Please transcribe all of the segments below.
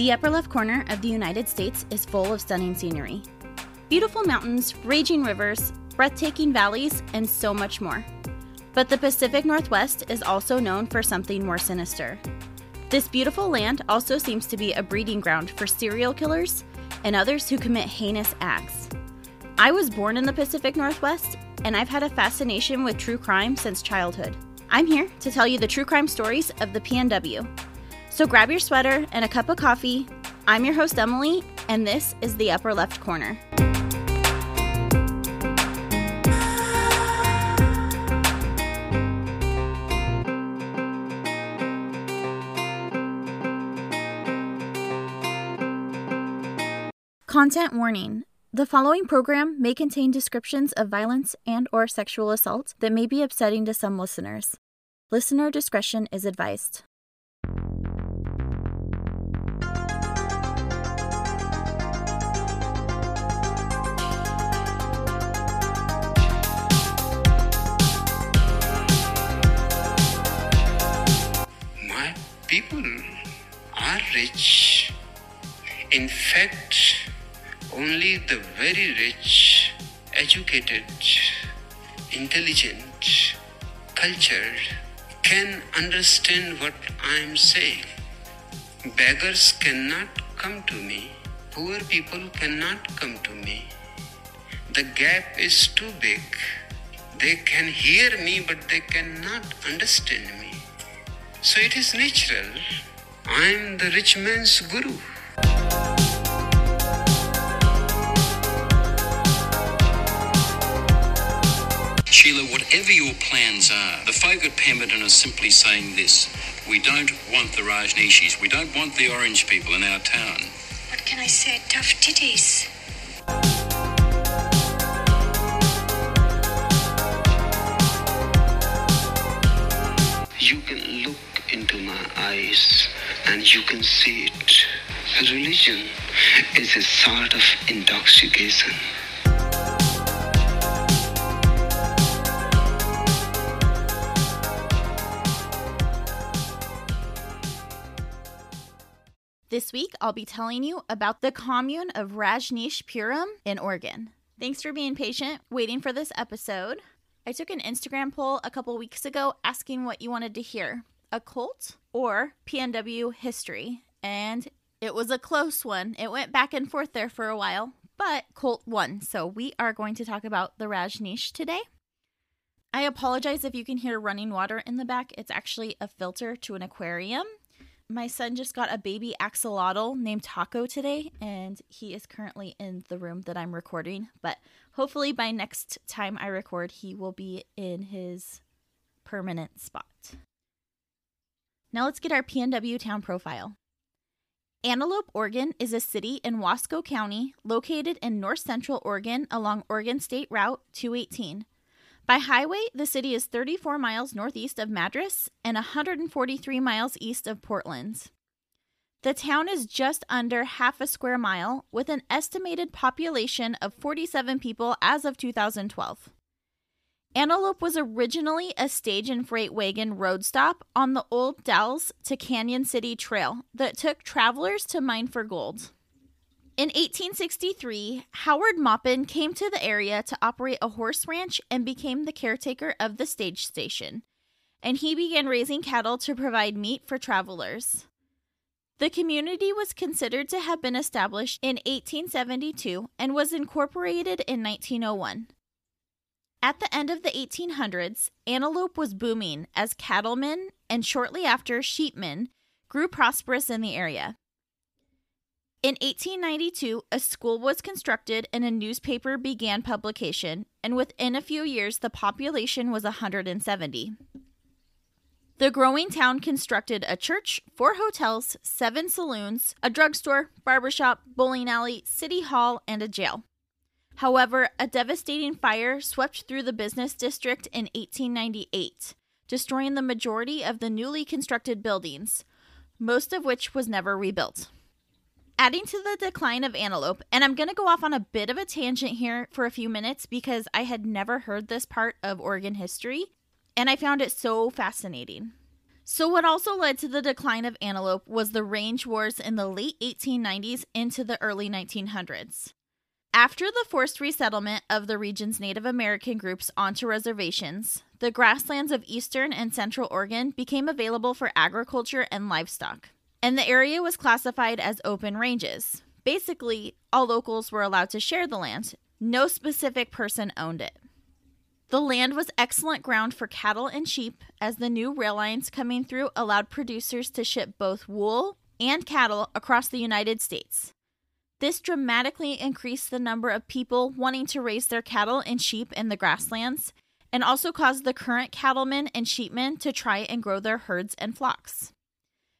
The upper left corner of the United States is full of stunning scenery. Beautiful mountains, raging rivers, breathtaking valleys, and so much more. But the Pacific Northwest is also known for something more sinister. This beautiful land also seems to be a breeding ground for serial killers and others who commit heinous acts. I was born in the Pacific Northwest, and I've had a fascination with true crime since childhood. I'm here to tell you the true crime stories of the PNW. So grab your sweater and a cup of coffee. I'm your host, Emily, and this is the Upper Left Corner. Content warning. The following program may contain descriptions of violence and/or sexual assault that may be upsetting to some listeners. Listener discretion is advised. My people are rich. In fact, only the very rich, educated, intelligent, cultured can understand what I am saying. Beggars cannot come to me. Poor people cannot come to me. The gap is too big. They can hear me, but they cannot understand me. So it is natural. I am the rich man's guru. Sheela, whatever your plans are, the folk at Pemberton are simply saying this: we don't want the Rajneeshis, we don't want the orange people in our town. What can I say? Tough titties. You can look into my eyes and you can see it. Religion is a sort of intoxication. This week, I'll be telling you about the commune of Rajneeshpuram in Oregon. Thanks for being patient, waiting for this episode. I took an Instagram poll a couple weeks ago asking what you wanted to hear, a cult or PNW history, and it was a close one. It went back and forth there for a while, but cult won, so we are going to talk about the Rajneesh today. I apologize if you can hear running water in the back. It's actually a filter to an aquarium. My son just got a baby axolotl named Taco today, and he is currently in the room that I'm recording. But hopefully by next time I record, he will be in his permanent spot. Now let's get our PNW town profile. Antelope, Oregon is a city in Wasco County located in north-central Oregon along Oregon State Route 218. By highway, the city is 34 miles northeast of Madras and 143 miles east of Portland. The town is just under half a square mile, with an estimated population of 47 people as of 2012. Antelope was originally a stage and freight wagon road stop on the old Dalles to Canyon City Trail that took travelers to mine for gold. In 1863, Howard Maupin came to the area to operate a horse ranch and became the caretaker of the stage station, and he began raising cattle to provide meat for travelers. The community was considered to have been established in 1872 and was incorporated in 1901. At the end of the 1800s, Antelope was booming as cattlemen and shortly after sheepmen grew prosperous in the area. In 1892, a school was constructed and a newspaper began publication, and within a few years, the population was 170. The growing town constructed a church, 4 hotels, 7 saloons, a drugstore, barbershop, bowling alley, city hall, and a jail. However, a devastating fire swept through the business district in 1898, destroying the majority of the newly constructed buildings, most of which was never rebuilt. Adding to the decline of Antelope, and I'm going to go off on a bit of a tangent here for a few minutes because I had never heard this part of Oregon history, and I found it so fascinating. So what also led to the decline of antelope was the range wars in the late 1890s into the early 1900s. After the forced resettlement of the region's Native American groups onto reservations, the grasslands of eastern and central Oregon became available for agriculture and livestock, and the area was classified as open ranges. Basically, all locals were allowed to share the land. No specific person owned it. The land was excellent ground for cattle and sheep, as the new rail lines coming through allowed producers to ship both wool and cattle across the United States. This dramatically increased the number of people wanting to raise their cattle and sheep in the grasslands, and also caused the current cattlemen and sheepmen to try and grow their herds and flocks.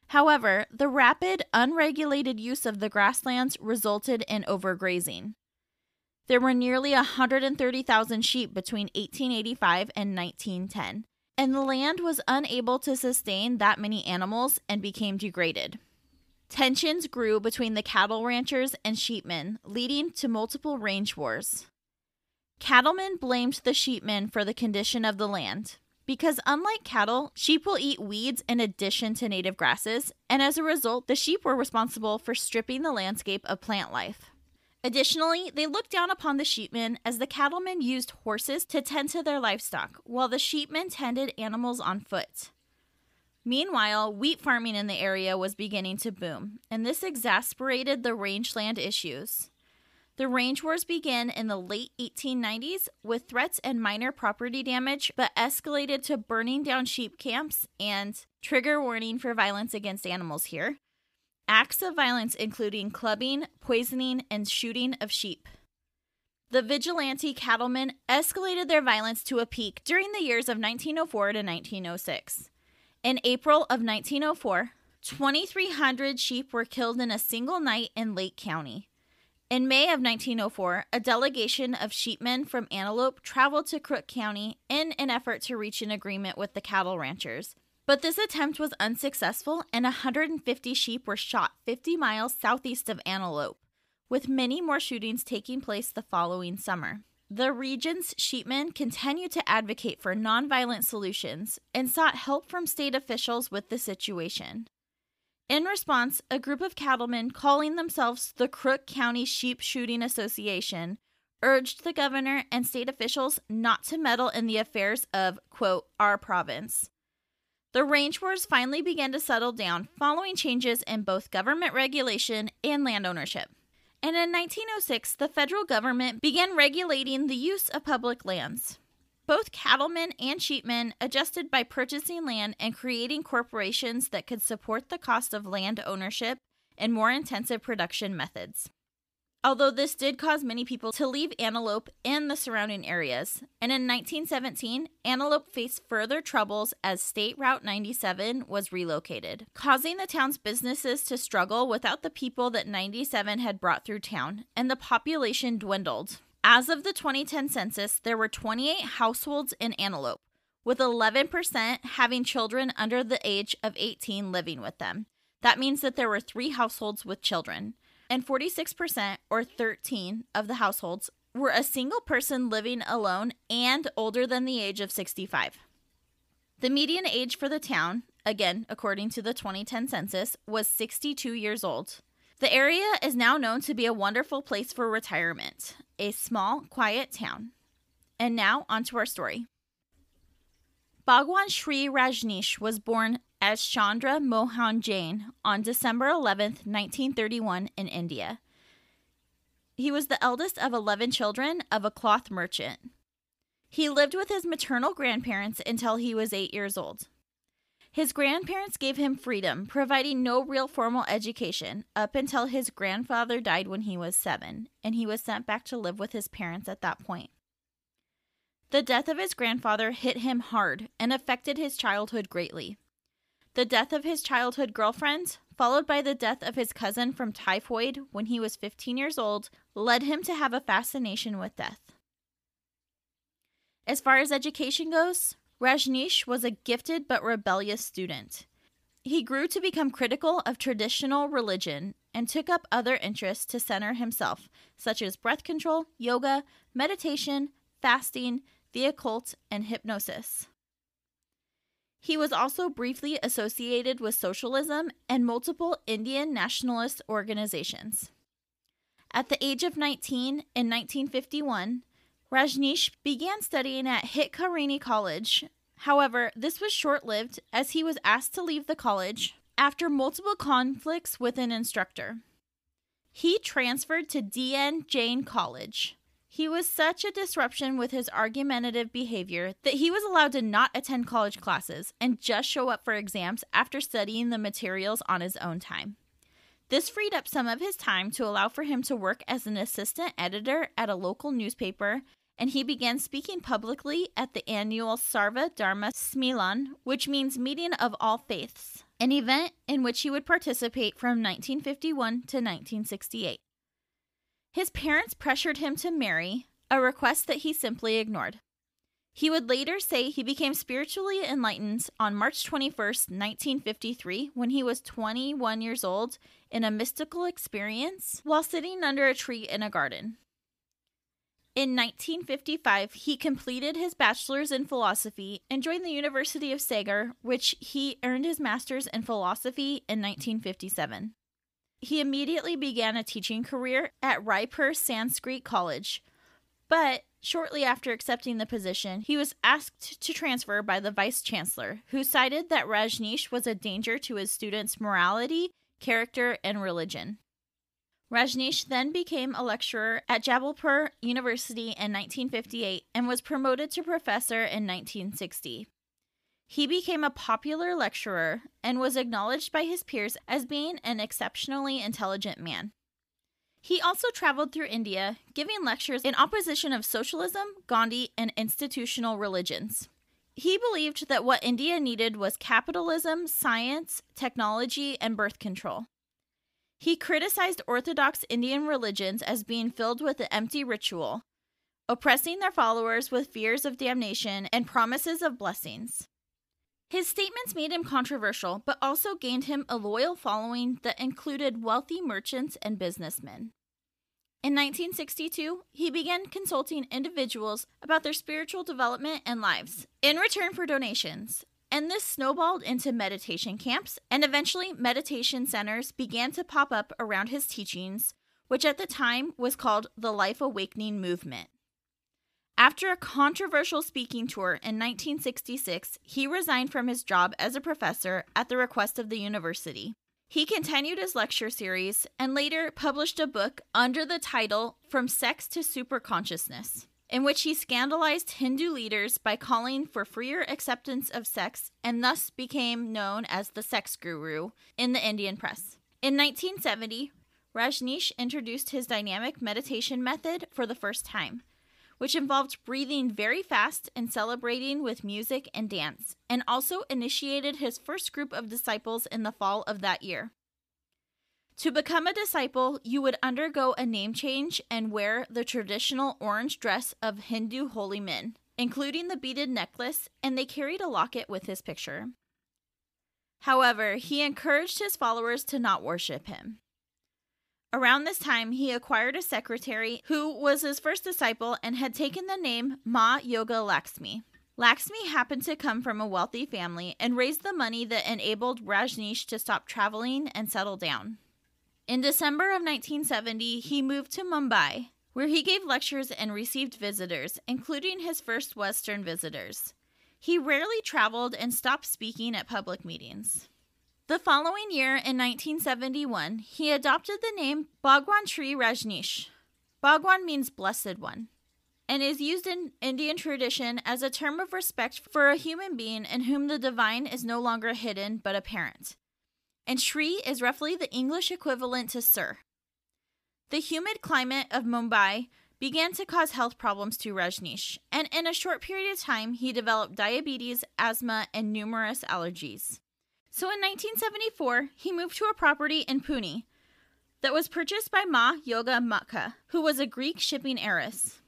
However, the rapid, unregulated use of the grasslands resulted in overgrazing. There were nearly 130,000 sheep between 1885 and 1910, and the land was unable to sustain that many animals and became degraded. Tensions grew between the cattle ranchers and sheepmen, leading to multiple range wars. Cattlemen blamed the sheepmen for the condition of the land, because unlike cattle, sheep will eat weeds in addition to native grasses, and as a result, the sheep were responsible for stripping the landscape of plant life. Additionally, they looked down upon the sheepmen as the cattlemen used horses to tend to their livestock, while the sheepmen tended animals on foot. Meanwhile, wheat farming in the area was beginning to boom, and this exacerbated the rangeland issues. The range wars began in the late 1890s with threats and minor property damage, but escalated to burning down sheep camps and, trigger warning for violence against animals here, acts of violence including clubbing, poisoning, and shooting of sheep. The vigilante cattlemen escalated their violence to a peak during the years of 1904 to 1906. In April of 1904, 2,300 sheep were killed in a single night in Lake County. In May of 1904, a delegation of sheepmen from Antelope traveled to Crook County in an effort to reach an agreement with the cattle ranchers. But this attempt was unsuccessful, and 150 sheep were shot 50 miles southeast of Antelope, with many more shootings taking place the following summer. The region's sheepmen continued to advocate for nonviolent solutions and sought help from state officials with the situation. In response, a group of cattlemen calling themselves the Crook County Sheep Shooting Association urged the governor and state officials not to meddle in the affairs of, quote, our province. The range wars finally began to settle down following changes in both government regulation and land ownership. And in 1906, the federal government began regulating the use of public lands. Both cattlemen and sheepmen adjusted by purchasing land and creating corporations that could support the cost of land ownership and more intensive production methods. Although this did cause many people to leave Antelope and the surrounding areas, and in 1917, Antelope faced further troubles as State Route 97 was relocated, causing the town's businesses to struggle without the people that 97 had brought through town, and the population dwindled. As of the 2010 census, there were 28 households in Antelope, with 11% having children under the age of 18 living with them. That means that there were 3 households with children. And 46%, or 13, of the households were a single person living alone and older than the age of 65. The median age for the town, again, according to the 2010 census, was 62 years old. The area is now known to be a wonderful place for retirement, a small, quiet town. And now, onto our story. Bhagwan Sri Rajneesh was born as Chandra Mohan Jain on December 11, 1931 in India. He was the eldest of 11 children of a cloth merchant. He lived with his maternal grandparents until he was 8 years old. His grandparents gave him freedom, providing no real formal education up until his grandfather died when he was 7, and he was sent back to live with his parents at that point. The death of his grandfather hit him hard and affected his childhood greatly. The death of his childhood girlfriend, followed by the death of his cousin from typhoid when he was 15 years old, led him to have a fascination with death. As far as education goes, Rajneesh was a gifted but rebellious student. He grew to become critical of traditional religion and took up other interests to center himself, such as breath control, yoga, meditation, fasting, the occult, and hypnosis. He was also briefly associated with socialism and multiple Indian nationalist organizations. At the age of 19 in 1951, Rajneesh began studying at Hitkarini College. However, this was short-lived as he was asked to leave the college after multiple conflicts with an instructor. He transferred to D.N. Jain College. He was such a disruption with his argumentative behavior that he was allowed to not attend college classes and just show up for exams after studying the materials on his own time. This freed up some of his time to allow for him to work as an assistant editor at a local newspaper, and he began speaking publicly at the annual Sarva Dharma Smilan, which means meeting of all faiths, an event in which he would participate from 1951 to 1968. His parents pressured him to marry, a request that he simply ignored. He would later say he became spiritually enlightened on March 21, 1953, when he was 21 years old, in a mystical experience while sitting under a tree in a garden. In 1955, he completed his bachelor's in philosophy and joined the University of Sagar, which he earned his master's in philosophy in 1957. He immediately began a teaching career at Raipur Sanskrit College, but shortly after accepting the position, he was asked to transfer by the vice chancellor, who cited that Rajneesh was a danger to his students' morality, character, and religion. Rajneesh then became a lecturer at Jabalpur University in 1958 and was promoted to professor in 1960. He became a popular lecturer and was acknowledged by his peers as being an exceptionally intelligent man. He also traveled through India, giving lectures in opposition of socialism, Gandhi, and institutional religions. He believed that what India needed was capitalism, science, technology, and birth control. He criticized Orthodox Indian religions as being filled with an empty ritual, oppressing their followers with fears of damnation and promises of blessings. His statements made him controversial, but also gained him a loyal following that included wealthy merchants and businessmen. In 1962, he began consulting individuals about their spiritual development and lives in return for donations, and this snowballed into meditation camps, and eventually meditation centers began to pop up around his teachings, which at the time was called the Life Awakening Movement. After a controversial speaking tour in 1966, he resigned from his job as a professor at the request of the university. He continued his lecture series and later published a book under the title From Sex to Superconsciousness, in which he scandalized Hindu leaders by calling for freer acceptance of sex and thus became known as the sex guru in the Indian press. In 1970, Rajneesh introduced his dynamic meditation method for the first time, which involved breathing very fast and celebrating with music and dance, and also initiated his first group of disciples in the fall of that year. To become a disciple, you would undergo a name change and wear the traditional orange dress of Hindu holy men, including the beaded necklace, and they carried a locket with his picture. However, he encouraged his followers to not worship him. Around this time, he acquired a secretary who was his first disciple and had taken the name Ma Yoga Lakshmi. Lakshmi happened to come from a wealthy family and raised the money that enabled Rajneesh to stop traveling and settle down. In December of 1970, he moved to Mumbai, where he gave lectures and received visitors, including his first Western visitors. He rarely traveled and stopped speaking at public meetings. The following year, in 1971, he adopted the name Bhagwan Sri Rajneesh. Bhagwan means blessed one, and is used in Indian tradition as a term of respect for a human being in whom the divine is no longer hidden but apparent. And Sri is roughly the English equivalent to Sir. The humid climate of Mumbai began to cause health problems to Rajneesh, and in a short period of time, he developed diabetes, asthma, and numerous allergies. So in 1974, he moved to a property in Pune that was purchased by Ma Yoga Mukta, who was a Greek shipping heiress.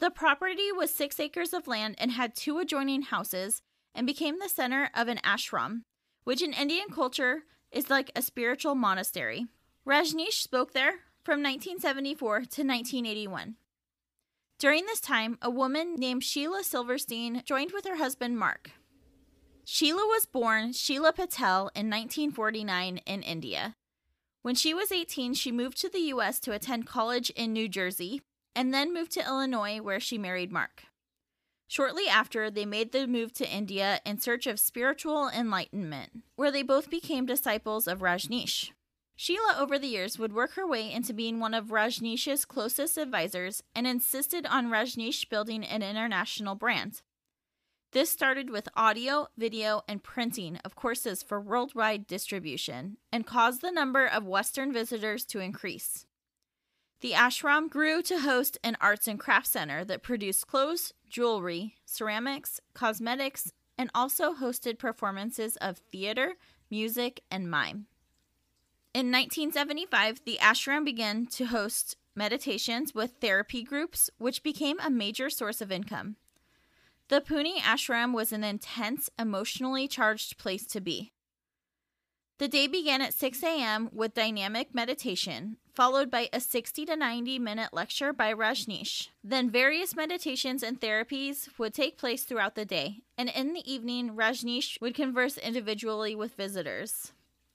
The property was 6 acres of land and had 2 adjoining houses and became the center of an ashram, which in Indian culture is like a spiritual monastery. Rajneesh spoke there from 1974 to 1981. During this time, a woman named Sheela Silverstein joined with her husband Mark. Sheela was born Sheela Patel in 1949 in India. When she was 18, she moved to the U.S. to attend college in New Jersey, and then moved to Illinois, where she married Mark. Shortly after, they made the move to India in search of spiritual enlightenment, where they both became disciples of Rajneesh. Sheela, over the years, would work her way into being one of Rajneesh's closest advisors and insisted on Rajneesh building an international brand. This started with audio, video, and printing of courses for worldwide distribution and caused the number of Western visitors to increase. The ashram grew to host an arts and crafts center that produced clothes, jewelry, ceramics, cosmetics, and also hosted performances of theater, music, and mime. In 1975, the ashram began to host meditations with therapy groups, which became a major source of income. The Pune ashram was an intense, emotionally charged place to be. The day began at 6 a.m. with dynamic meditation, followed by a 60 to 90-minute lecture by Rajneesh. Then various meditations and therapies would take place throughout the day, and in the evening, Rajneesh would converse individually with visitors.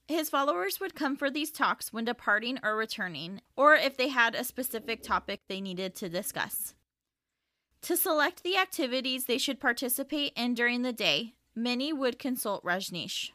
His followers would come for these talks when departing or returning, or if they had a specific topic they needed to discuss. To select the activities they should participate in during the day, many would consult Rajneesh.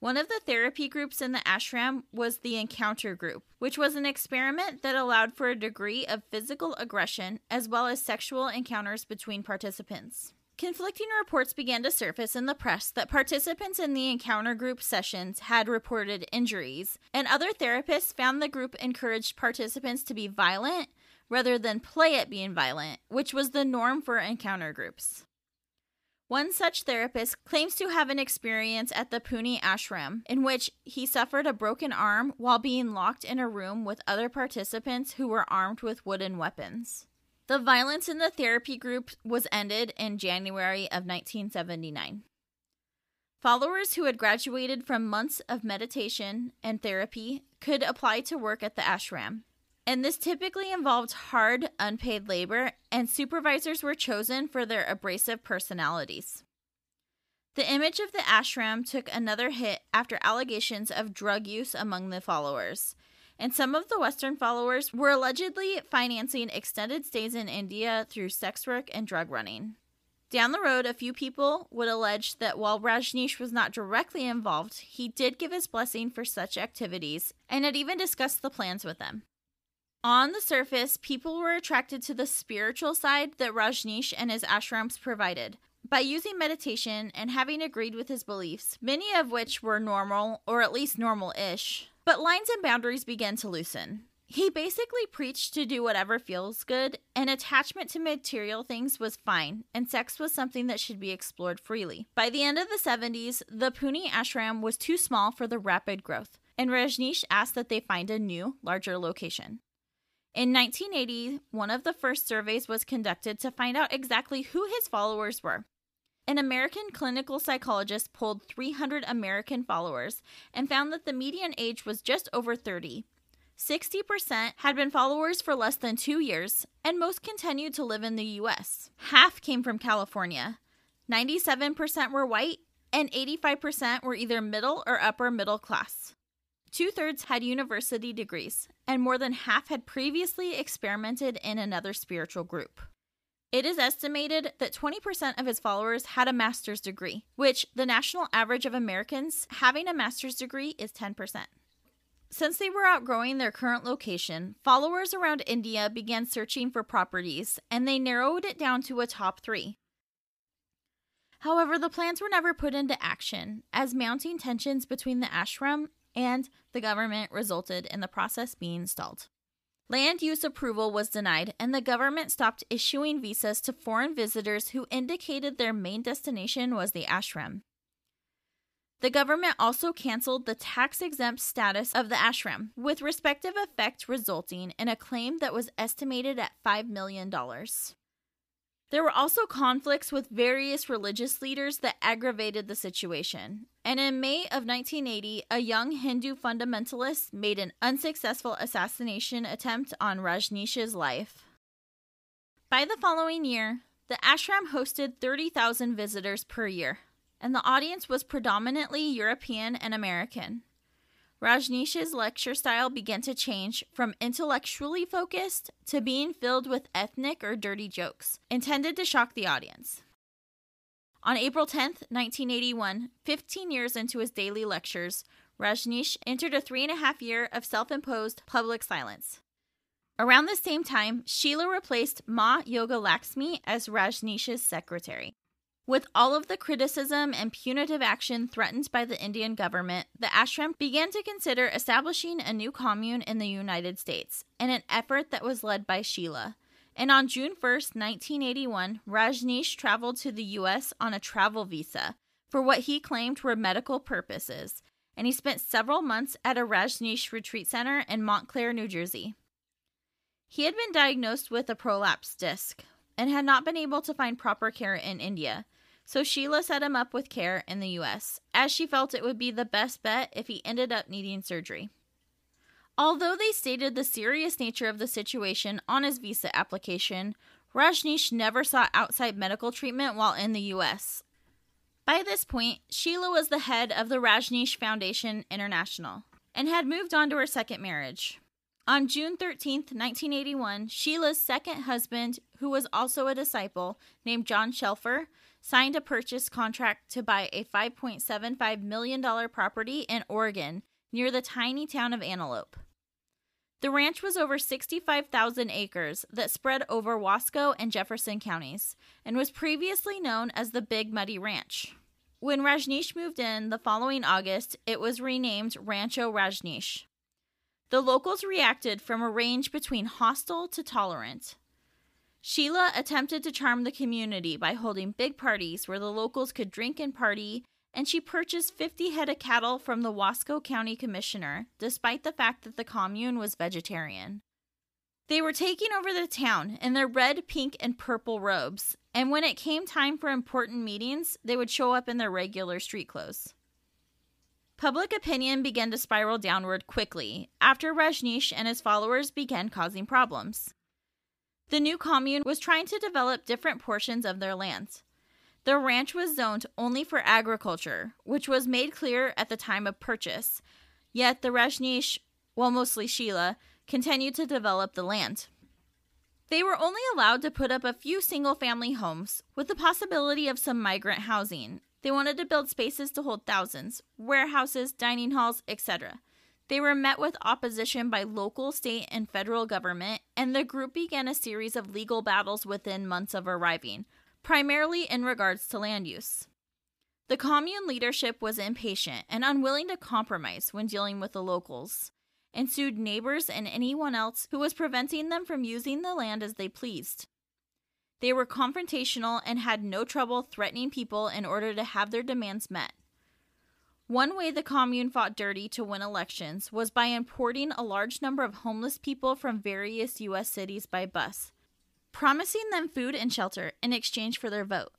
One of the therapy groups in the ashram was the Encounter Group, which was an experiment that allowed for a degree of physical aggression as well as sexual encounters between participants. Conflicting reports began to surface in the press that participants in the Encounter Group sessions had reported injuries, and other therapists found the group encouraged participants to be violent rather than play at being violent, which was the norm for encounter groups. One such therapist claims to have an experience at the Pune ashram in which he suffered a broken arm while being locked in a room with other participants who were armed with wooden weapons. The violence in the therapy group was ended in January of 1979. Followers who had graduated from months of meditation and therapy could apply to work at the ashram, and this typically involved hard, unpaid labor, and supervisors were chosen for their abrasive personalities. The image of the ashram took another hit after allegations of drug use among the followers, and some of the Western followers were allegedly financing extended stays in India through sex work and drug running. Down the road, a few people would allege that while Rajneesh was not directly involved, he did give his blessing for such activities and had even discussed the plans with them. On the surface, people were attracted to the spiritual side that Rajneesh and his ashrams provided. By using meditation and having agreed with his beliefs, many of which were normal, or at least normal-ish, but lines and boundaries began to loosen. He basically preached to do whatever feels good, and attachment to material things was fine, and sex was something that should be explored freely. By the end of the 70s, the Pune ashram was too small for the rapid growth, and Rajneesh asked that they find a new, larger location. In 1980, one of the first surveys was conducted to find out exactly who his followers were. An American clinical psychologist polled 300 American followers and found that the median age was just over 30. 60% had been followers for less than 2 years, and most continued to live in the U.S. Half came from California. 97% were white, and 85% were either middle or upper middle class. 2/3 had university degrees, and more than half had previously experimented in another spiritual group. It is estimated that 20% of his followers had a master's degree, which the national average of Americans having a master's degree is 10%. Since they were outgrowing their current location, followers around India began searching for properties, and they narrowed it down to a top 3. However, the plans were never put into action, as mounting tensions between the ashram and the government resulted in the process being stalled. Land use approval was denied, and the government stopped issuing visas to foreign visitors who indicated their main destination was the ashram. The government also canceled the tax-exempt status of the ashram, with respective effect resulting in a claim that was estimated at $5 million. There were also conflicts with various religious leaders that aggravated the situation, and in May of 1980, a young Hindu fundamentalist made an unsuccessful assassination attempt on Rajneesh's life. By the following year, the ashram hosted 30,000 visitors per year, and the audience was predominantly European and American. Rajneesh's lecture style began to change from intellectually focused to being filled with ethnic or dirty jokes, intended to shock the audience. On April 10, 1981, 15 years into his daily lectures, Rajneesh entered a 3.5 year of self-imposed public silence. Around the same time, Sheela replaced Ma Yoga Lakshmi as Rajneesh's secretary. With all of the criticism and punitive action threatened by the Indian government, the ashram began to consider establishing a new commune in the United States, in an effort that was led by Sheela. And on June 1, 1981, Rajneesh traveled to the U.S. on a travel visa for what he claimed were medical purposes, and he spent several months at a Rajneesh retreat center in Montclair, New Jersey. He had been diagnosed with a prolapsed disc and had not been able to find proper care in India, so Sheela set him up with care in the U.S., as she felt it would be the best bet if he ended up needing surgery. Although they stated the serious nature of the situation on his visa application, Rajneesh never sought outside medical treatment while in the U.S. By this point, Sheela was the head of the Rajneesh Foundation International and had moved on to her second marriage. On June 13, 1981, Sheila's second husband, who was also a disciple, named John Shelfer, signed a purchase contract to buy a $5.75 million property in Oregon near the tiny town of Antelope. The ranch was over 65,000 acres that spread over Wasco and Jefferson counties and was previously known as the Big Muddy Ranch. When Rajneesh moved in the following August, it was renamed Rancho Rajneesh. The locals reacted from a range between hostile to tolerant. Sheela attempted to charm the community by holding big parties where the locals could drink and party, and she purchased 50 head of cattle from the Wasco County Commissioner, despite the fact that the commune was vegetarian. They were taking over the town in their red, pink, and purple robes, and when it came time for important meetings, they would show up in their regular street clothes. Public opinion began to spiral downward quickly after Rajneesh and his followers began causing problems. The new commune was trying to develop different portions of their land. The ranch was zoned only for agriculture, which was made clear at the time of purchase, yet the Rajneesh, well mostly Sheela, continued to develop the land. They were only allowed to put up a few single-family homes with the possibility of some migrant housing. They wanted to build spaces to hold thousands, warehouses, dining halls, etc. They were met with opposition by local, state, and federal government, and the group began a series of legal battles within months of arriving, primarily in regards to land use. The commune leadership was impatient and unwilling to compromise when dealing with the locals, and sued neighbors and anyone else who was preventing them from using the land as they pleased. They were confrontational and had no trouble threatening people in order to have their demands met. One way the commune fought dirty to win elections was by importing a large number of homeless people from various U.S. cities by bus, promising them food and shelter in exchange for their vote.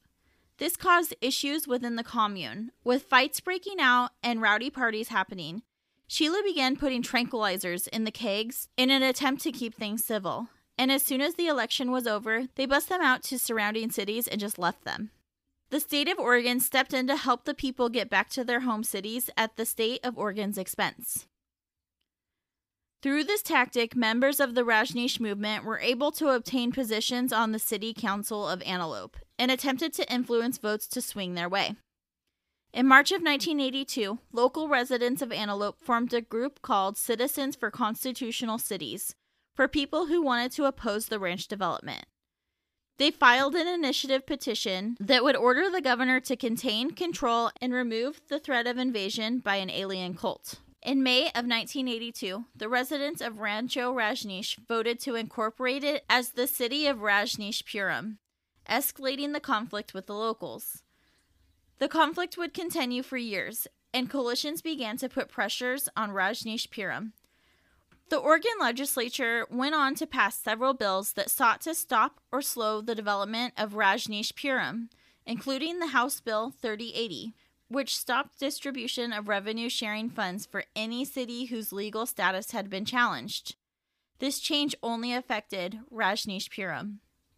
This caused issues within the commune, with fights breaking out and rowdy parties happening. Sheela began putting tranquilizers in the kegs in an attempt to keep things civil. And as soon as the election was over, they bussed them out to surrounding cities and just left them. The state of Oregon stepped in to help the people get back to their home cities at the state of Oregon's expense. Through this tactic, members of the Rajneesh movement were able to obtain positions on the city council of Antelope and attempted to influence votes to swing their way. In March of 1982, local residents of Antelope formed a group called Citizens for Constitutional Cities, for people who wanted to oppose the ranch development. They filed an initiative petition that would order the governor to contain, control, and remove the threat of invasion by an alien cult. In May of 1982, the residents of Rancho Rajneesh voted to incorporate it as the city of Rajneeshpuram, escalating the conflict with the locals. The conflict would continue for years, and coalitions began to put pressures on Rajneeshpuram. The Oregon legislature went on to pass several bills that sought to stop or slow the development of Rajneeshpuram, including the House Bill 3080, which stopped distribution of revenue-sharing funds for any city whose legal status had been challenged. This change only affected Rajneeshpuram.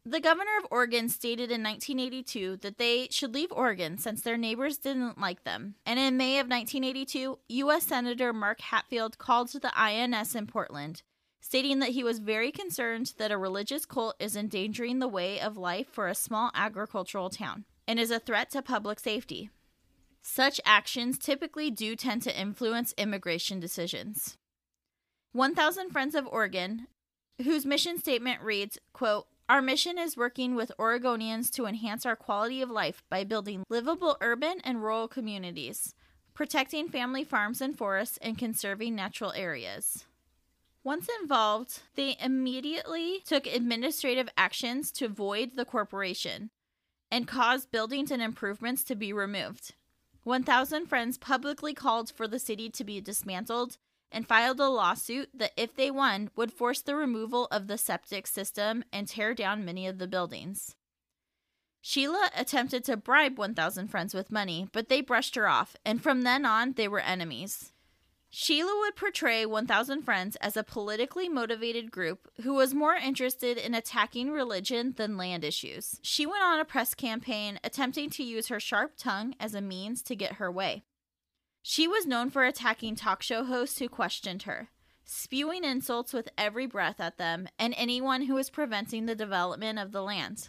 The governor of Oregon stated in 1982 that they should leave Oregon since their neighbors didn't like them. And in May of 1982, U.S. Senator Mark Hatfield called to the INS in Portland, stating that he was very concerned that a religious cult is endangering the way of life for a small agricultural town and is a threat to public safety. Such actions typically do tend to influence immigration decisions. 1,000 Friends of Oregon, whose mission statement reads, quote, "Our mission is working with Oregonians to enhance our quality of life by building livable urban and rural communities, protecting family farms and forests, and conserving natural areas." Once involved, they immediately took administrative actions to void the corporation and caused buildings and improvements to be removed. 1,000 Friends publicly called for the city to be dismantled and filed a lawsuit that, if they won, would force the removal of the septic system and tear down many of the buildings. Sheela attempted to bribe 1,000 Friends with money, but they brushed her off, and from then on, they were enemies. Sheela would portray 1,000 Friends as a politically motivated group who was more interested in attacking religion than land issues. She went on a press campaign attempting to use her sharp tongue as a means to get her way. She was known for attacking talk show hosts who questioned her, spewing insults with every breath at them and anyone who was preventing the development of the land.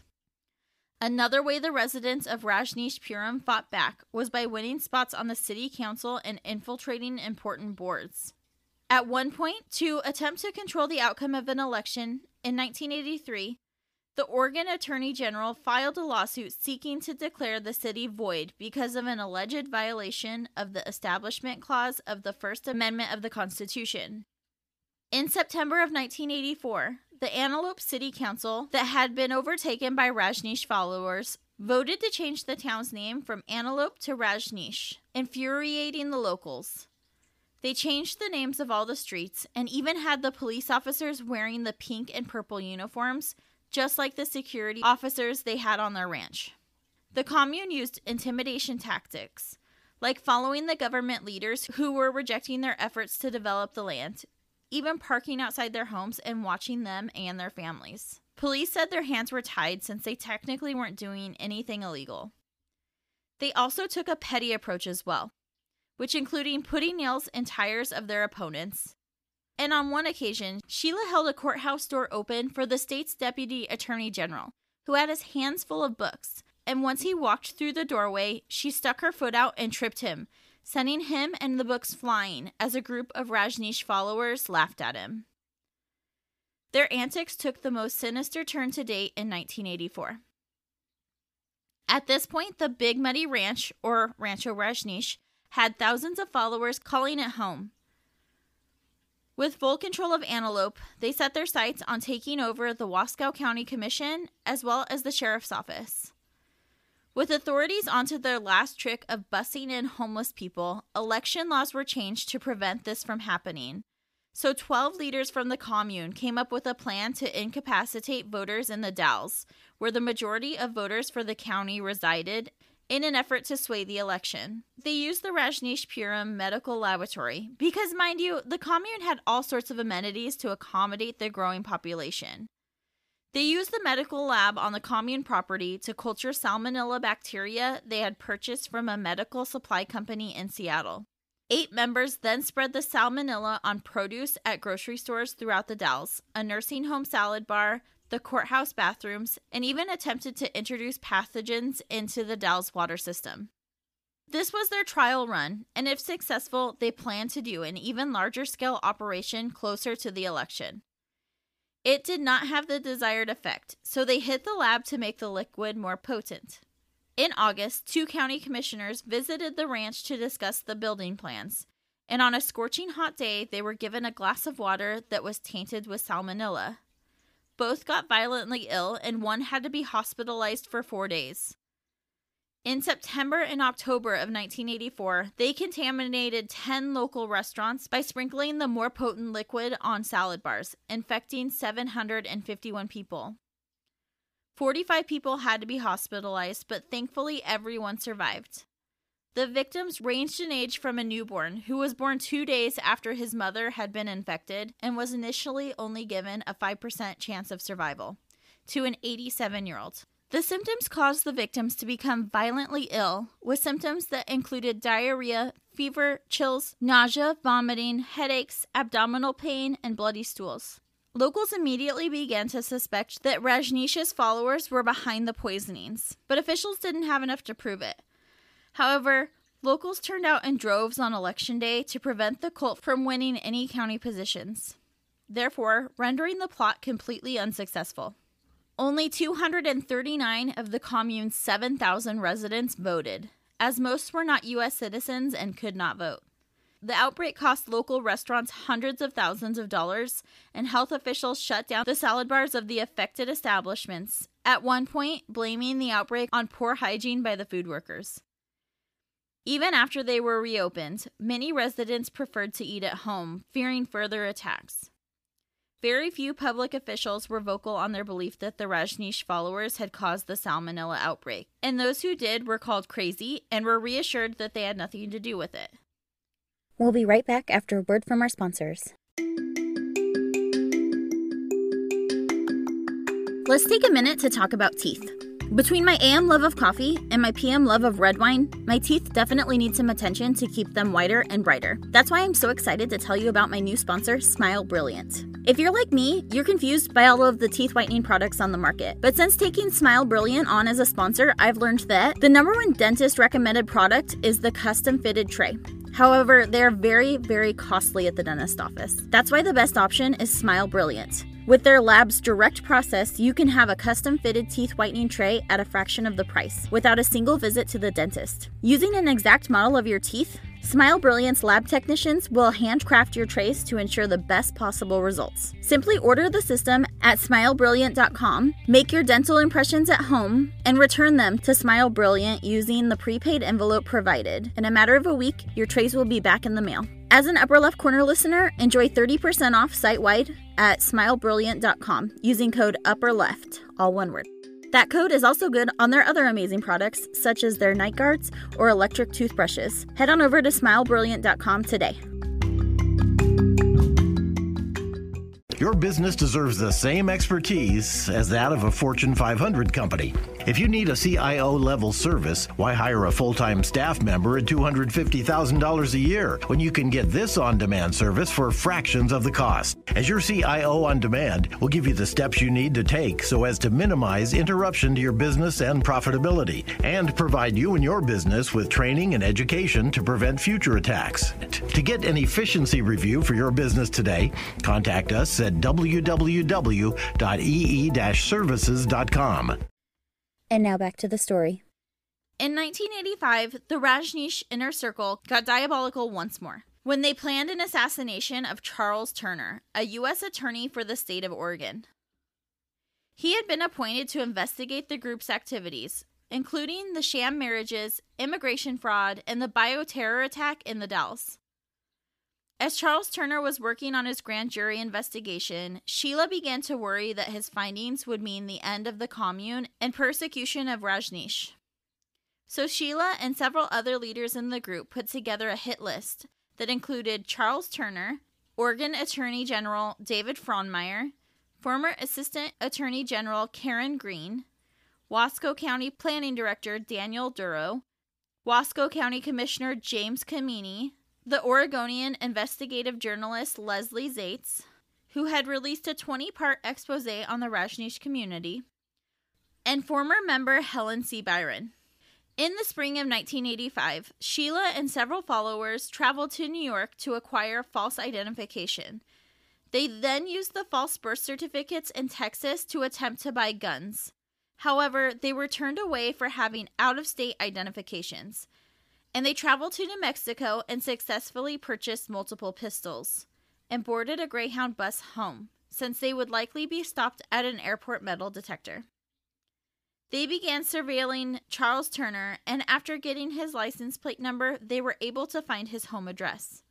Another way the residents of Rajneeshpuram fought back was by winning spots on the city council and infiltrating important boards. At one point, to attempt to control the outcome of an election in 1983, the Oregon Attorney General filed a lawsuit seeking to declare the city void because of an alleged violation of the Establishment Clause of the First Amendment of the Constitution. In September of 1984, the Antelope City Council, that had been overtaken by Rajneesh followers, voted to change the town's name from Antelope to Rajneesh, infuriating the locals. They changed the names of all the streets and even had the police officers wearing the pink and purple uniforms, just like the security officers they had on their ranch. The commune used intimidation tactics, like following the government leaders who were rejecting their efforts to develop the land, even parking outside their homes and watching them and their families. Police said their hands were tied since they technically weren't doing anything illegal. They also took a petty approach as well, which including putting nails in tires of their opponents. And on one occasion, Sheela held a courthouse door open for the state's deputy attorney general, who had his hands full of books, and once he walked through the doorway, she stuck her foot out and tripped him, sending him and the books flying as a group of Rajneesh followers laughed at him. Their antics took the most sinister turn to date in 1984. At this point, the Big Muddy Ranch, or Rancho Rajneesh, had thousands of followers calling it home. With full control of Antelope, they set their sights on taking over the Wasco County Commission as well as the Sheriff's Office. With authorities onto their last trick of busing in homeless people, election laws were changed to prevent this from happening. So 12 leaders from the commune came up with a plan to incapacitate voters in the Dalles, where the majority of voters for the county resided, in an effort to sway the election. They used the Rajneeshpuram Medical Laboratory because, mind you, the commune had all sorts of amenities to accommodate the growing population. They used the medical lab on the commune property to culture salmonella bacteria they had purchased from a medical supply company in Seattle. 8 members then spread the salmonella on produce at grocery stores throughout the Dalles, a nursing home salad bar, the courthouse bathrooms, and even attempted to introduce pathogens into the Dalles water system. This was their trial run, and if successful, they planned to do an even larger-scale operation closer to the election. It did not have the desired effect, so they hit the lab to make the liquid more potent. In August, 2 county commissioners visited the ranch to discuss the building plans, and on a scorching hot day, they were given a glass of water that was tainted with salmonella. Both got violently ill, and one had to be hospitalized for 4 days. In September and October of 1984, they contaminated 10 local restaurants by sprinkling the more potent liquid on salad bars, infecting 751 people. 45 people had to be hospitalized, but thankfully everyone survived. The victims ranged in age from a newborn, who was born 2 days after his mother had been infected and was initially only given a 5% chance of survival, to an 87-year-old. The symptoms caused the victims to become violently ill, with symptoms that included diarrhea, fever, chills, nausea, vomiting, headaches, abdominal pain, and bloody stools. Locals immediately began to suspect that Rajneesh's followers were behind the poisonings, but officials didn't have enough to prove it. However, locals turned out in droves on Election Day to prevent the cult from winning any county positions, therefore rendering the plot completely unsuccessful. Only 239 of the commune's 7,000 residents voted, as most were not U.S. citizens and could not vote. The outbreak cost local restaurants hundreds of thousands of dollars, and health officials shut down the salad bars of the affected establishments, at one point blaming the outbreak on poor hygiene by the food workers. Even after they were reopened, many residents preferred to eat at home, fearing further attacks. Very few public officials were vocal on their belief that the Rajneesh followers had caused the salmonella outbreak, and those who did were called crazy and were reassured that they had nothing to do with it. We'll be right back after a word from our sponsors. Let's take a minute to talk about teeth. Between my AM love of coffee and my PM love of red wine, my teeth definitely need some attention to keep them whiter and brighter. That's why I'm so excited to tell you about my new sponsor, Smile Brilliant. If you're like me, you're confused by all of the teeth whitening products on the market. But since taking Smile Brilliant on as a sponsor, I've learned that the #1 dentist recommended product is the custom-fitted tray. However, they're very, very costly at the dentist office. That's why the best option is Smile Brilliant. With their lab's direct process, you can have a custom-fitted teeth whitening tray at a fraction of the price, without a single visit to the dentist. Using an exact model of your teeth, Smile Brilliant's lab technicians will handcraft your trays to ensure the best possible results. Simply order the system at smilebrilliant.com, make your dental impressions at home, and return them to Smile Brilliant using the prepaid envelope provided. In a matter of a week, your trays will be back in the mail. As an upper left corner listener, enjoy 30% off site-wide at smilebrilliant.com using code UPPERLEFT, all one word. That code is also good on their other amazing products, such as their night guards or electric toothbrushes. Head on over to smilebrilliant.com today. Your business deserves the same expertise as that of a Fortune 500 company. If you need a CIO-level service, why hire a full-time staff member at $250,000 a year when you can get this on-demand service for fractions of the cost? As your CIO on demand, we'll give you the steps you need to take so as to minimize interruption to your business and profitability, and provide you and your business with training and education to prevent future attacks. To get an efficiency review for your business today, contact us at www.ee-services.com. And now back to the story. In 1985, the Rajneesh inner circle got diabolical once more when they planned an assassination of Charles Turner, a U.S. attorney for the state of Oregon. He had been appointed to investigate the group's activities, including the sham marriages, immigration fraud, and the bioterror attack in the Dalles. As Charles Turner was working on his grand jury investigation, Sheela began to worry that his findings would mean the end of the commune and persecution of Rajneesh. So Sheela and several other leaders in the group put together a hit list that included Charles Turner, Oregon Attorney General David Fronmeyer, former Assistant Attorney General Karen Green, Wasco County Planning Director Daniel Duro, Wasco County Commissioner James Comini, the Oregonian investigative journalist Leslie Zaitz, who had released a 20-part expose on the Rajneesh community, and former member Helen C. Byron. In the spring of 1985, Sheela and several followers traveled to New York to acquire false identification. They then used the false birth certificates in Texas to attempt to buy guns. However, they were turned away for having out-of-state identifications, and they traveled to New Mexico and successfully purchased multiple pistols and boarded a Greyhound bus home, since they would likely be stopped at an airport metal detector. They began surveilling Charles Turner, and after getting his license plate number, they were able to find his home address.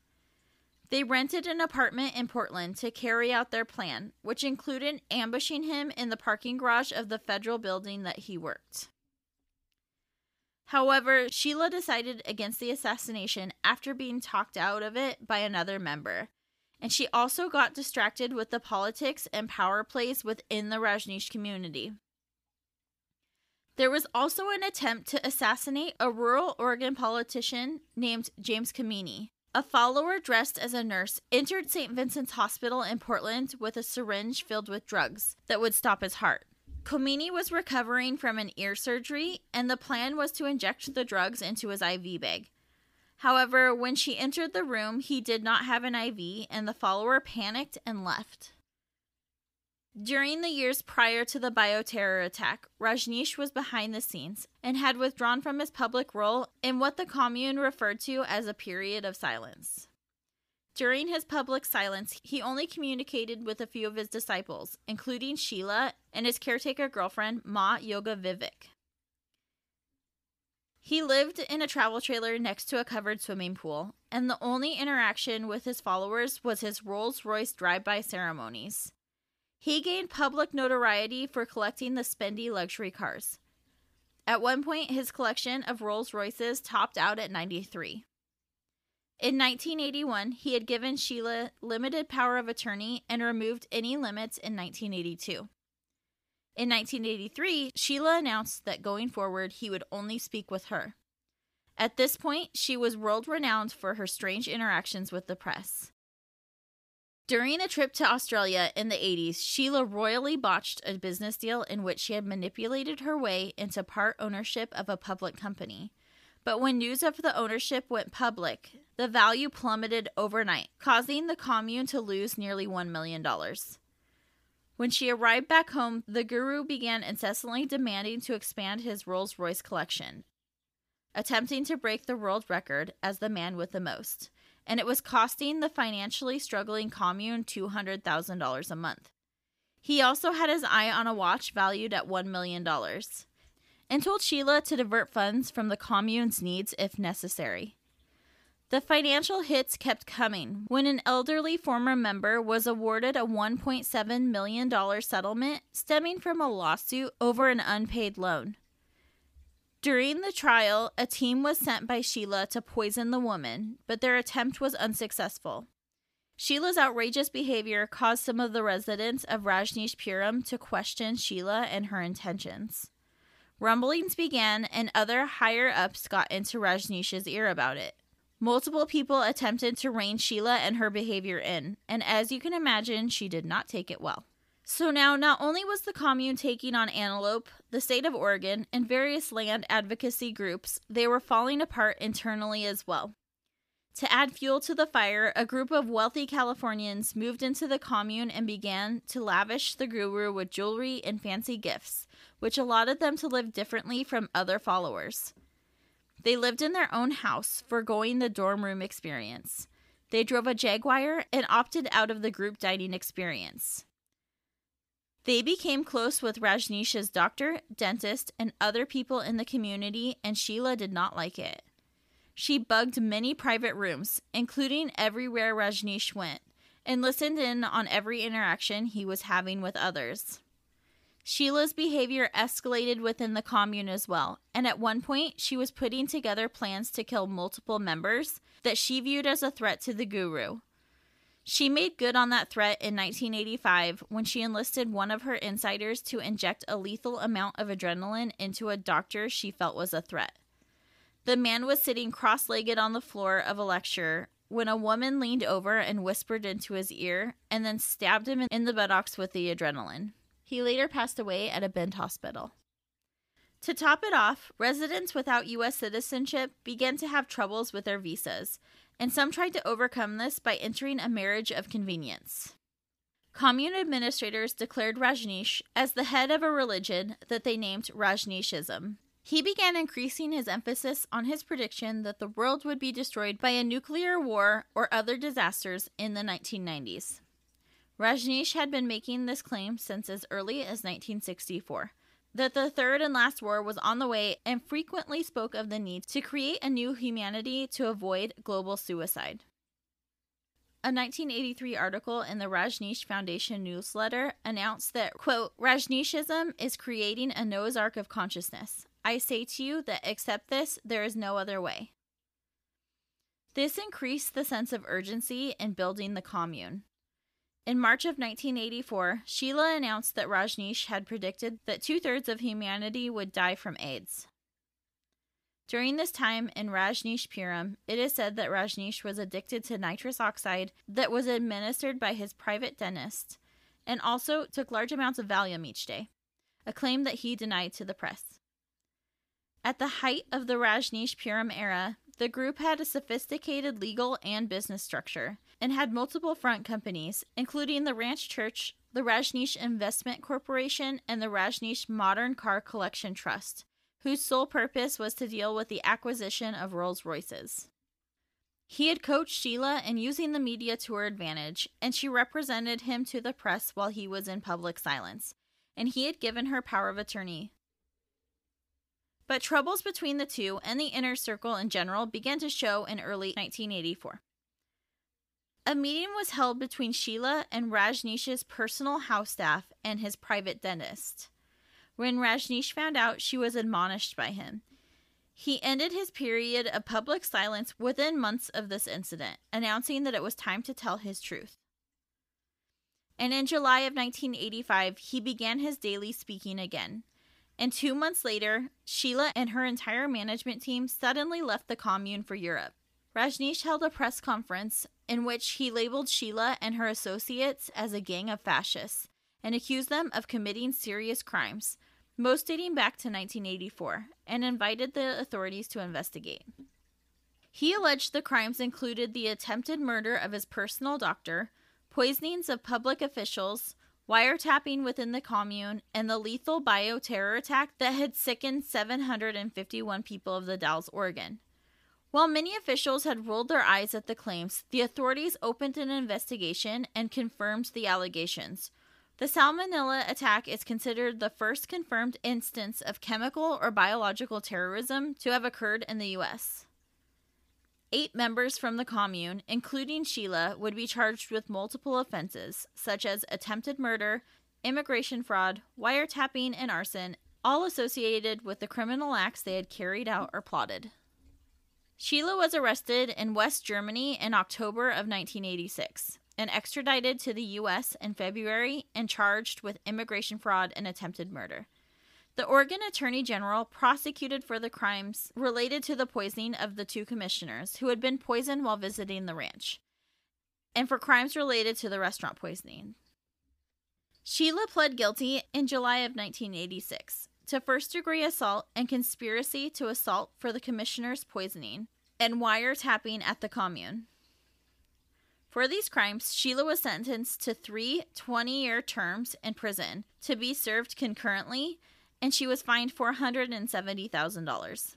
They rented an apartment in Portland to carry out their plan, which included ambushing him in the parking garage of the federal building that he worked. However, Sheela decided against the assassination after being talked out of it by another member, And she also got distracted with the politics and power plays within the Rajneesh community. There was also an attempt to assassinate a rural Oregon politician named James Comini. A follower dressed as a nurse entered St. Vincent's Hospital in Portland with a syringe filled with drugs that would stop his heart. Comini was recovering from an ear surgery, and the plan was to inject the drugs into his IV bag. However, when she entered the room, he did not have an IV, and the follower panicked and left. During the years prior to the bioterror attack, Rajneesh was behind the scenes and had withdrawn from his public role in what the commune referred to as a period of silence. During his public silence, he only communicated with a few of his disciples, including Sheela and his caretaker girlfriend, Ma Yoga Vivek. He lived in a travel trailer next to a covered swimming pool, and the only interaction with his followers was his Rolls-Royce drive-by ceremonies. He gained public notoriety for collecting the spendy luxury cars. At one point, his collection of Rolls-Royces topped out at 93. In 1981, he had given Sheela limited power of attorney and removed any limits in 1982. In 1983, Sheela announced that going forward, he would only speak with her. At this point, she was world-renowned for her strange interactions with the press. During a trip to Australia in the 80s, Sheela royally botched a business deal in which she had manipulated her way into part ownership of a public company. But when news of the ownership went public, the value plummeted overnight, causing the commune to lose nearly $1 million. When she arrived back home, the guru began incessantly demanding to expand his Rolls-Royce collection, attempting to break the world record as the man with the most, and it was costing the financially struggling commune $200,000 a month. He also had his eye on a watch valued at $1 million and told Sheela to divert funds from the commune's needs if necessary. The financial hits kept coming when an elderly former member was awarded a $1.7 million settlement stemming from a lawsuit over an unpaid loan. During the trial, a team was sent by Sheela to poison the woman, but their attempt was unsuccessful. Sheila's outrageous behavior caused some of the residents of Rajneeshpuram to question Sheela and her intentions. Rumblings began, and other higher-ups got into Rajneesh's ear about it. Multiple people attempted to rein Sheela and her behavior in, and as you can imagine, she did not take it well. So now, not only was the commune taking on Antelope, the state of Oregon, and various land advocacy groups, they were falling apart internally as well. To add fuel to the fire, a group of wealthy Californians moved into the commune and began to lavish the guru with jewelry and fancy gifts, which allowed them to live differently from other followers. They lived in their own house, foregoing the dorm room experience. They drove a Jaguar and opted out of the group dining experience. They became close with Rajneesh's doctor, dentist, and other people in the community, and Sheela did not like it. She bugged many private rooms, including everywhere Rajneesh went, and listened in on every interaction he was having with others. Sheila's behavior escalated within the commune as well, and at one point, she was putting together plans to kill multiple members that she viewed as a threat to the guru. She made good on that threat in 1985 when she enlisted one of her insiders to inject a lethal amount of adrenaline into a doctor she felt was a threat. The man was sitting cross-legged on the floor of a lecture when a woman leaned over and whispered into his ear and then stabbed him in the buttocks with the adrenaline. He later passed away at a Bend hospital. To top it off, residents without U.S. citizenship began to have troubles with their visas, and some tried to overcome this by entering a marriage of convenience. Commune administrators declared Rajneesh as the head of a religion that they named Rajneeshism. He began increasing his emphasis on his prediction that the world would be destroyed by a nuclear war or other disasters in the 1990s. Rajneesh had been making this claim since as early as 1964, that the third and last war was on the way, and frequently spoke of the need to create a new humanity to avoid global suicide. A 1983 article in the Rajneesh Foundation newsletter announced that, quote, "Rajneeshism is creating a Noah's Ark of consciousness. I say to you that except this, there is no other way." This increased the sense of urgency in building the commune. In March of 1984, Sheela announced that Rajneesh had predicted that 2/3 of humanity would die from AIDS. During this time in Rajneeshpuram, it is said that Rajneesh was addicted to nitrous oxide that was administered by his private dentist, and also took large amounts of Valium each day, a claim that he denied to the press. At the height of the Rajneeshpuram era, the group had a sophisticated legal and business structure, and had multiple front companies, including the Ranch Church, the Rajneesh Investment Corporation, and the Rajneesh Modern Car Collection Trust, whose sole purpose was to deal with the acquisition of Rolls Royces. He had coached Sheela in using the media to her advantage, and she represented him to the press while he was in public silence, and he had given her power of attorney. But troubles between the two and the inner circle in general began to show in early 1984. A meeting was held between Sheela and Rajneesh's personal house staff and his private dentist. When Rajneesh found out, she was admonished by him. He ended his period of public silence within months of this incident, announcing that it was time to tell his truth. And in July of 1985, he began his daily speaking again. And 2 months later, Sheela and her entire management team suddenly left the commune for Europe. Rajneesh held a press conference in which he labeled Sheela and her associates as a gang of fascists and accused them of committing serious crimes, most dating back to 1984, and invited the authorities to investigate. He alleged the crimes included the attempted murder of his personal doctor, poisonings of public officials, wiretapping within the commune, and the lethal bioterror attack that had sickened 751 people of the Dalles, Oregon. While many officials had rolled their eyes at the claims, the authorities opened an investigation and confirmed the allegations. The salmonella attack is considered the first confirmed instance of chemical or biological terrorism to have occurred in the U.S. 8 members from the commune, including Sheela, would be charged with multiple offenses, such as attempted murder, immigration fraud, wiretapping, and arson, all associated with the criminal acts they had carried out or plotted. Sheela was arrested in West Germany in October of 1986 and extradited to the U.S. in February and charged with immigration fraud and attempted murder. The Oregon Attorney General prosecuted for the crimes related to the poisoning of the 2 commissioners who had been poisoned while visiting the ranch, and for crimes related to the restaurant poisoning. Sheela pled guilty in July of 1986 to first-degree assault and conspiracy to assault for the commissioners' poisoning and wiretapping at the commune. For these crimes, Sheela was sentenced to 3 20-year terms in prison to be served concurrently, and she was fined $470,000.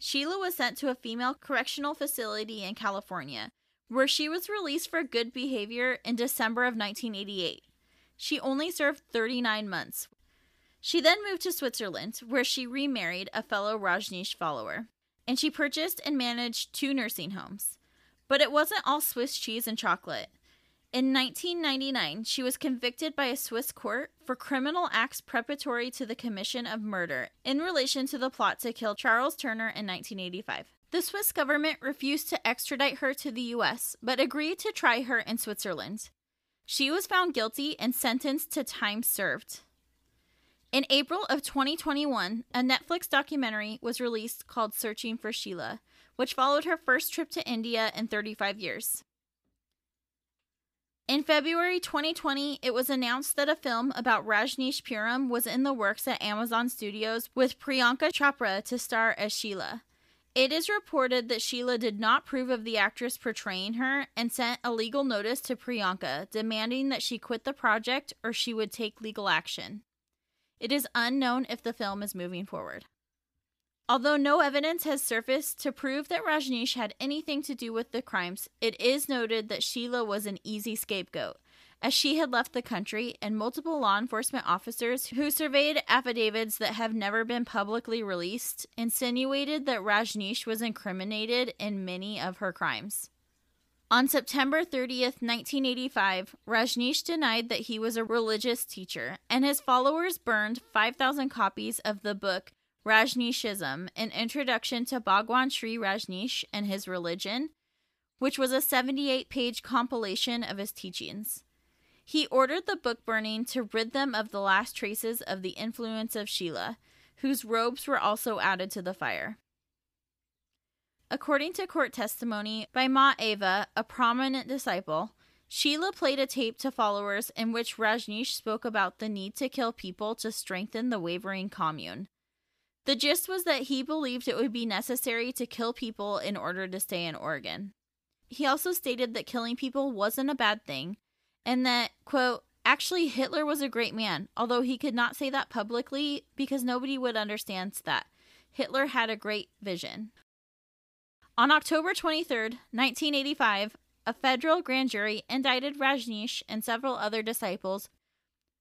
Sheela was sent to a female correctional facility in California, where she was released for good behavior in December of 1988. She only served 39 months. She then moved to Switzerland, where she remarried a fellow Rajneesh follower, and she purchased and managed 2 nursing homes. But it wasn't all Swiss cheese and chocolate. In 1999, she was convicted by a Swiss court for criminal acts preparatory to the commission of murder in relation to the plot to kill Charles Turner in 1985. The Swiss government refused to extradite her to the U.S., but agreed to try her in Switzerland. She was found guilty and sentenced to time served. In April of 2021, a Netflix documentary was released called Searching for Sheela, which followed her first trip to India in 35 years. In February 2020, it was announced that a film about Rajneeshpuram was in the works at Amazon Studios with Priyanka Chopra to star as Sheela. It is reported that Sheela did not approve of the actress portraying her and sent a legal notice to Priyanka, demanding that she quit the project or she would take legal action. It is unknown if the film is moving forward. Although no evidence has surfaced to prove that Rajneesh had anything to do with the crimes, it is noted that Sheela was an easy scapegoat, as she had left the country and multiple law enforcement officers who surveyed affidavits that have never been publicly released insinuated that Rajneesh was incriminated in many of her crimes. On September 30th, 1985, Rajneesh denied that he was a religious teacher, and his followers burned 5,000 copies of the book Rajneeshism, an introduction to Bhagwan Sri Rajneesh and his religion, which was a 78-page compilation of his teachings. He ordered the book burning to rid them of the last traces of the influence of Sheela, whose robes were also added to the fire. According to court testimony by Ma Ava, a prominent disciple, Sheela played a tape to followers in which Rajneesh spoke about the need to kill people to strengthen the wavering commune. The gist was that he believed it would be necessary to kill people in order to stay in Oregon. He also stated that killing people wasn't a bad thing, and that, quote, actually Hitler was a great man, although he could not say that publicly because nobody would understand that. Hitler had a great vision. On October 23, 1985, a federal grand jury indicted Rajneesh and several other disciples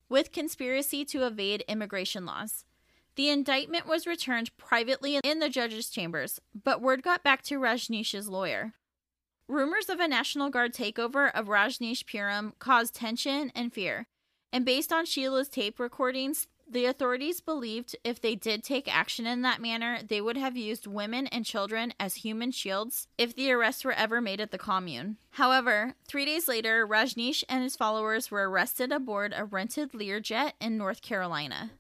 with conspiracy to evade immigration laws. The indictment was returned privately in the judge's chambers, but word got back to Rajneesh's lawyer. Rumors of a National Guard takeover of Rajneeshpuram caused tension and fear, and based on Sheila's tape recordings, the authorities believed if they did take action in that manner, they would have used women and children as human shields if the arrests were ever made at the commune. However, 3 days later, Rajneesh and his followers were arrested aboard a rented Learjet in North Carolina.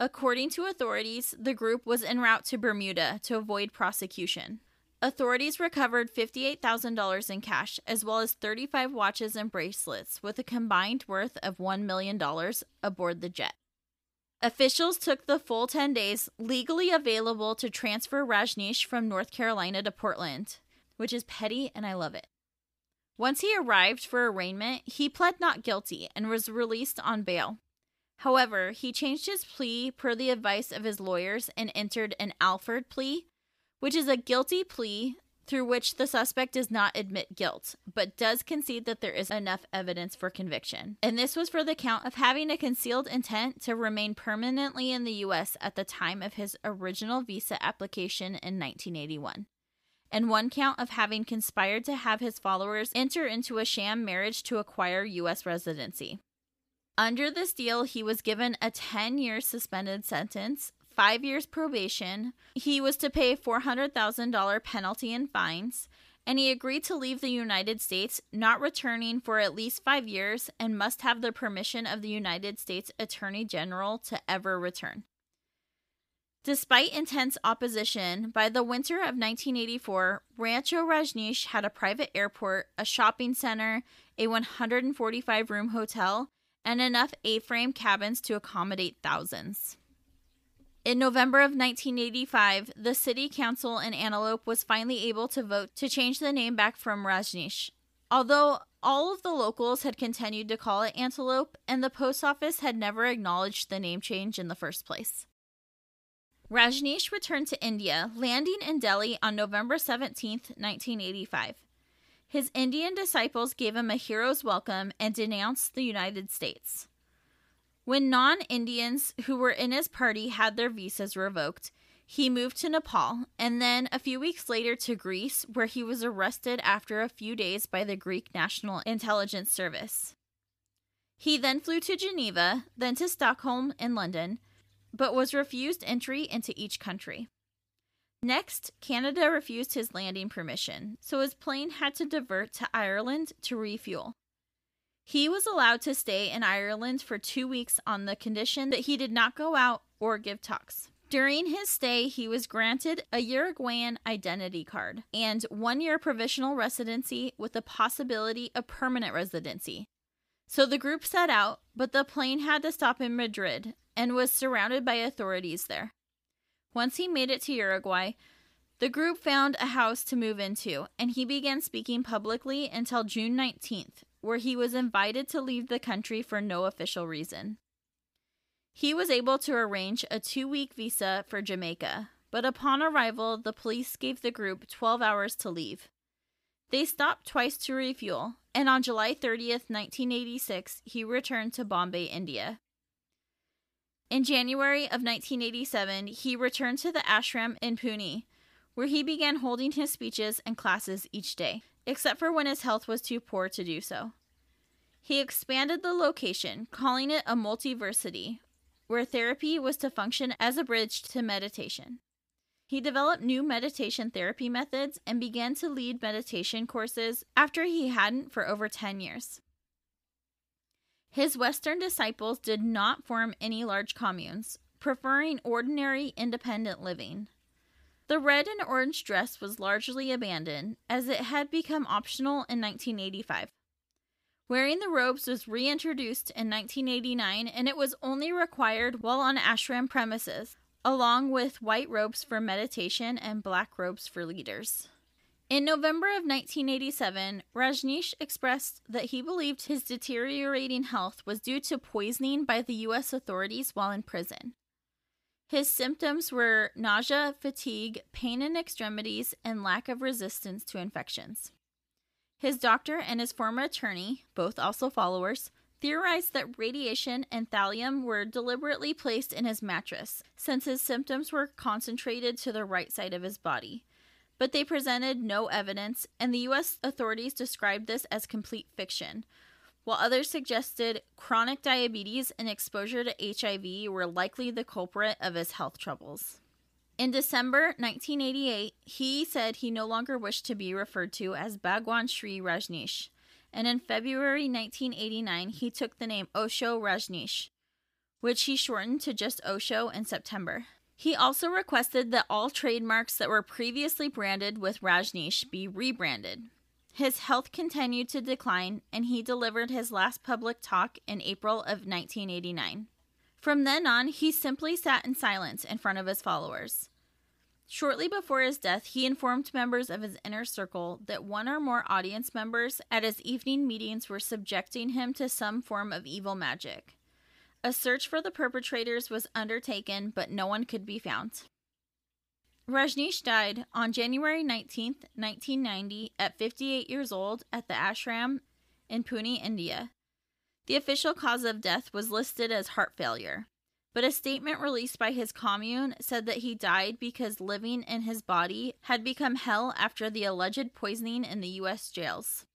According to authorities, the group was en route to Bermuda to avoid prosecution. Authorities recovered $58,000 in cash, as well as 35 watches and bracelets, with a combined worth of $1 million aboard the jet. Officials took the full 10 days legally available to transfer Rajneesh from North Carolina to Portland, which is petty and I love it. Once he arrived for arraignment, he pled not guilty and was released on bail. However, he changed his plea per the advice of his lawyers and entered an Alford plea, which is a guilty plea through which the suspect does not admit guilt, but does concede that there is enough evidence for conviction. And this was for the count of having a concealed intent to remain permanently in the U.S. at the time of his original visa application in 1981, and one count of having conspired to have his followers enter into a sham marriage to acquire U.S. residency. Under this deal, he was given a 10-year suspended sentence, 5 years probation, he was to pay $400,000 penalty and fines, and he agreed to leave the United States, not returning for at least 5 years, and must have the permission of the United States Attorney General to ever return. Despite intense opposition, by the winter of 1984, Rancho Rajneesh had a private airport, a shopping center, a 145-room hotel, and enough A-frame cabins to accommodate thousands. In November of 1985, the city council in Antelope was finally able to vote to change the name back from Rajneesh. Although all of the locals had continued to call it Antelope, and the post office had never acknowledged the name change in the first place. Rajneesh returned to India, landing in Delhi on November 17, 1985. His Indian disciples gave him a hero's welcome and denounced the United States. When non-Indians who were in his party had their visas revoked, he moved to Nepal, and then a few weeks later to Greece, where he was arrested after a few days by the Greek National Intelligence Service. He then flew to Geneva, then to Stockholm and London, but was refused entry into each country. Next, Canada refused his landing permission, so his plane had to divert to Ireland to refuel. He was allowed to stay in Ireland for 2 weeks on the condition that he did not go out or give talks. During his stay, he was granted a Uruguayan identity card and 1 year provisional residency with the possibility of permanent residency. So the group set out, but the plane had to stop in Madrid and was surrounded by authorities there. Once he made it to Uruguay, the group found a house to move into, and he began speaking publicly until June 19th. Where he was invited to leave the country for no official reason. He was able to arrange a 2-week visa for Jamaica, but upon arrival, the police gave the group 12 hours to leave. They stopped twice to refuel, and on July 30th, 1986, he returned to Bombay, India. In January of 1987, he returned to the ashram in Pune, where he began holding his speeches and classes each day, except for when his health was too poor to do so. He expanded the location, calling it a multiversity, where therapy was to function as a bridge to meditation. He developed new meditation therapy methods and began to lead meditation courses after he hadn't for over 10 years. His Western disciples did not form any large communes, preferring ordinary, independent living. The red and orange dress was largely abandoned, as it had become optional in 1985. Wearing the robes was reintroduced in 1989, and it was only required while on ashram premises, along with white robes for meditation and black robes for leaders. In November of 1987, Rajneesh expressed that he believed his deteriorating health was due to poisoning by the U.S. authorities while in prison. His symptoms were nausea, fatigue, pain in extremities, and lack of resistance to infections. His doctor and his former attorney, both also followers, theorized that radiation and thallium were deliberately placed in his mattress, since his symptoms were concentrated to the right side of his body. But they presented no evidence, and the U.S. authorities described this as complete fiction, while others suggested chronic diabetes and exposure to HIV were likely the culprit of his health troubles. In December 1988, he said he no longer wished to be referred to as Bhagwan Sri Rajneesh, and in February 1989, he took the name Osho Rajneesh, which he shortened to just Osho in September. He also requested that all trademarks that were previously branded with Rajneesh be rebranded. His health continued to decline, and he delivered his last public talk in April of 1989. From then on, he simply sat in silence in front of his followers. Shortly before his death, he informed members of his inner circle that one or more audience members at his evening meetings were subjecting him to some form of evil magic. A search for the perpetrators was undertaken, but no one could be found. Rajneesh died on January 19, 1990, at 58 years old at the ashram in Pune, India. The official cause of death was listed as heart failure, but a statement released by his commune said that he died because living in his body had become hell after the alleged poisoning in the U.S. jails.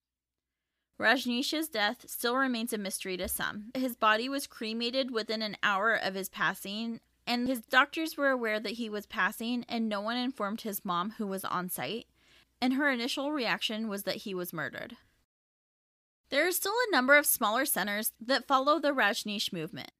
Rajneesh's death still remains a mystery to some. His body was cremated within an hour of his passing, and his doctors were aware that he was passing, and no one informed his mom, who was on site, and her initial reaction was that he was murdered. There are still a number of smaller centers that follow the Rajneesh movement,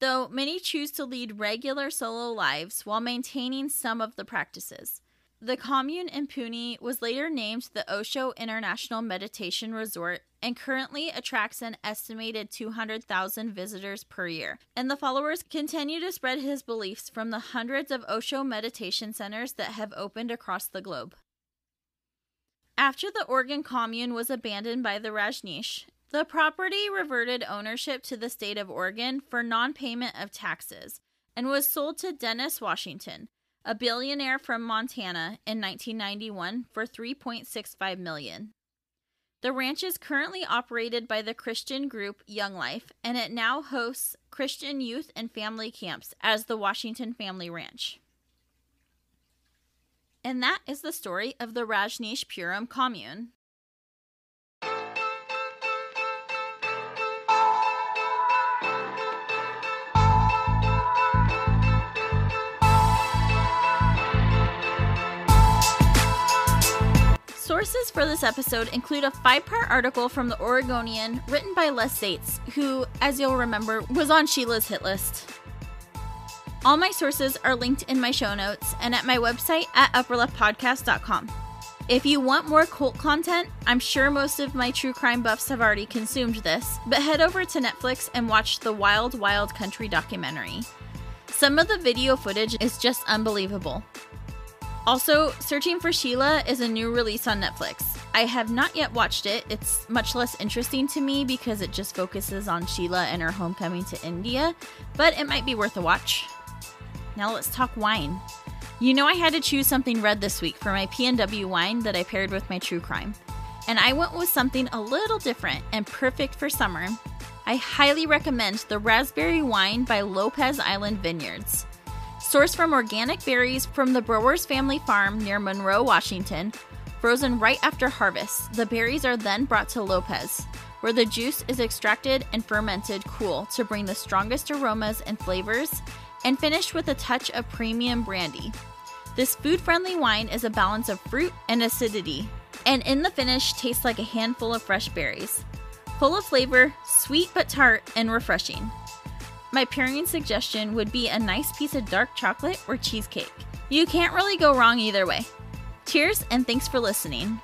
though many choose to lead regular solo lives while maintaining some of the practices. The commune in Pune was later named the Osho International Meditation Resort and currently attracts an estimated 200,000 visitors per year, and the followers continue to spread his beliefs from the hundreds of Osho meditation centers that have opened across the globe. After the Oregon commune was abandoned by the Rajneesh, the property reverted ownership to the state of Oregon for non-payment of taxes and was sold to Dennis Washington, a billionaire from Montana, in 1991 for $3.65 million. The ranch is currently operated by the Christian group Young Life, and it now hosts Christian youth and family camps as the Washington Family Ranch. And that is the story of the Rajneeshpuram commune. Sources for this episode include a 5-part article from The Oregonian written by Leslie Zaitz, who, as you'll remember, was on Sheila's hit list. All my sources are linked in my show notes and at my website at upperleftpodcast.com. If you want more cult content, I'm sure most of my true crime buffs have already consumed this, but head over to Netflix and watch the Wild Wild Country documentary. Some of the video footage is just unbelievable. Also, Searching for Sheela is a new release on Netflix. I have not yet watched it. It's much less interesting to me because it just focuses on Sheela and her homecoming to India, but it might be worth a watch. Now let's talk wine. You know I had to choose something red this week for my P&W wine that I paired with my true crime. And I went with something a little different and perfect for summer. I highly recommend the raspberry wine by Lopez Island Vineyards. Sourced from organic berries from the Brewers Family Farm near Monroe, Washington, frozen right after harvest, the berries are then brought to Lopez, where the juice is extracted and fermented cool to bring the strongest aromas and flavors, and finished with a touch of premium brandy. This food-friendly wine is a balance of fruit and acidity, and in the finish tastes like a handful of fresh berries. Full of flavor, sweet but tart, and refreshing. My pairing suggestion would be a nice piece of dark chocolate or cheesecake. You can't really go wrong either way. Cheers, and thanks for listening.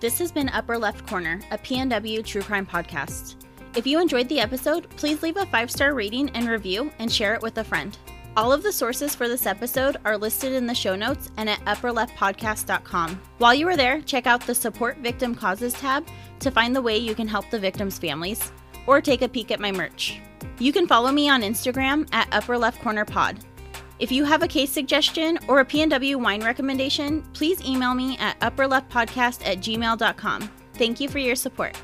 This has been Upper Left Corner, a PNW True Crime podcast. If you enjoyed the episode, please leave a 5-star rating and review and share it with a friend. All of the sources for this episode are listed in the show notes and at upperleftpodcast.com. While you are there, check out the Support Victim Causes tab to find the way you can help the victims' families, or take a peek at my merch. You can follow me on Instagram at upperleftcornerpod. If you have a case suggestion or a PNW wine recommendation, please email me at upperleftpodcast@gmail.com. Thank you for your support.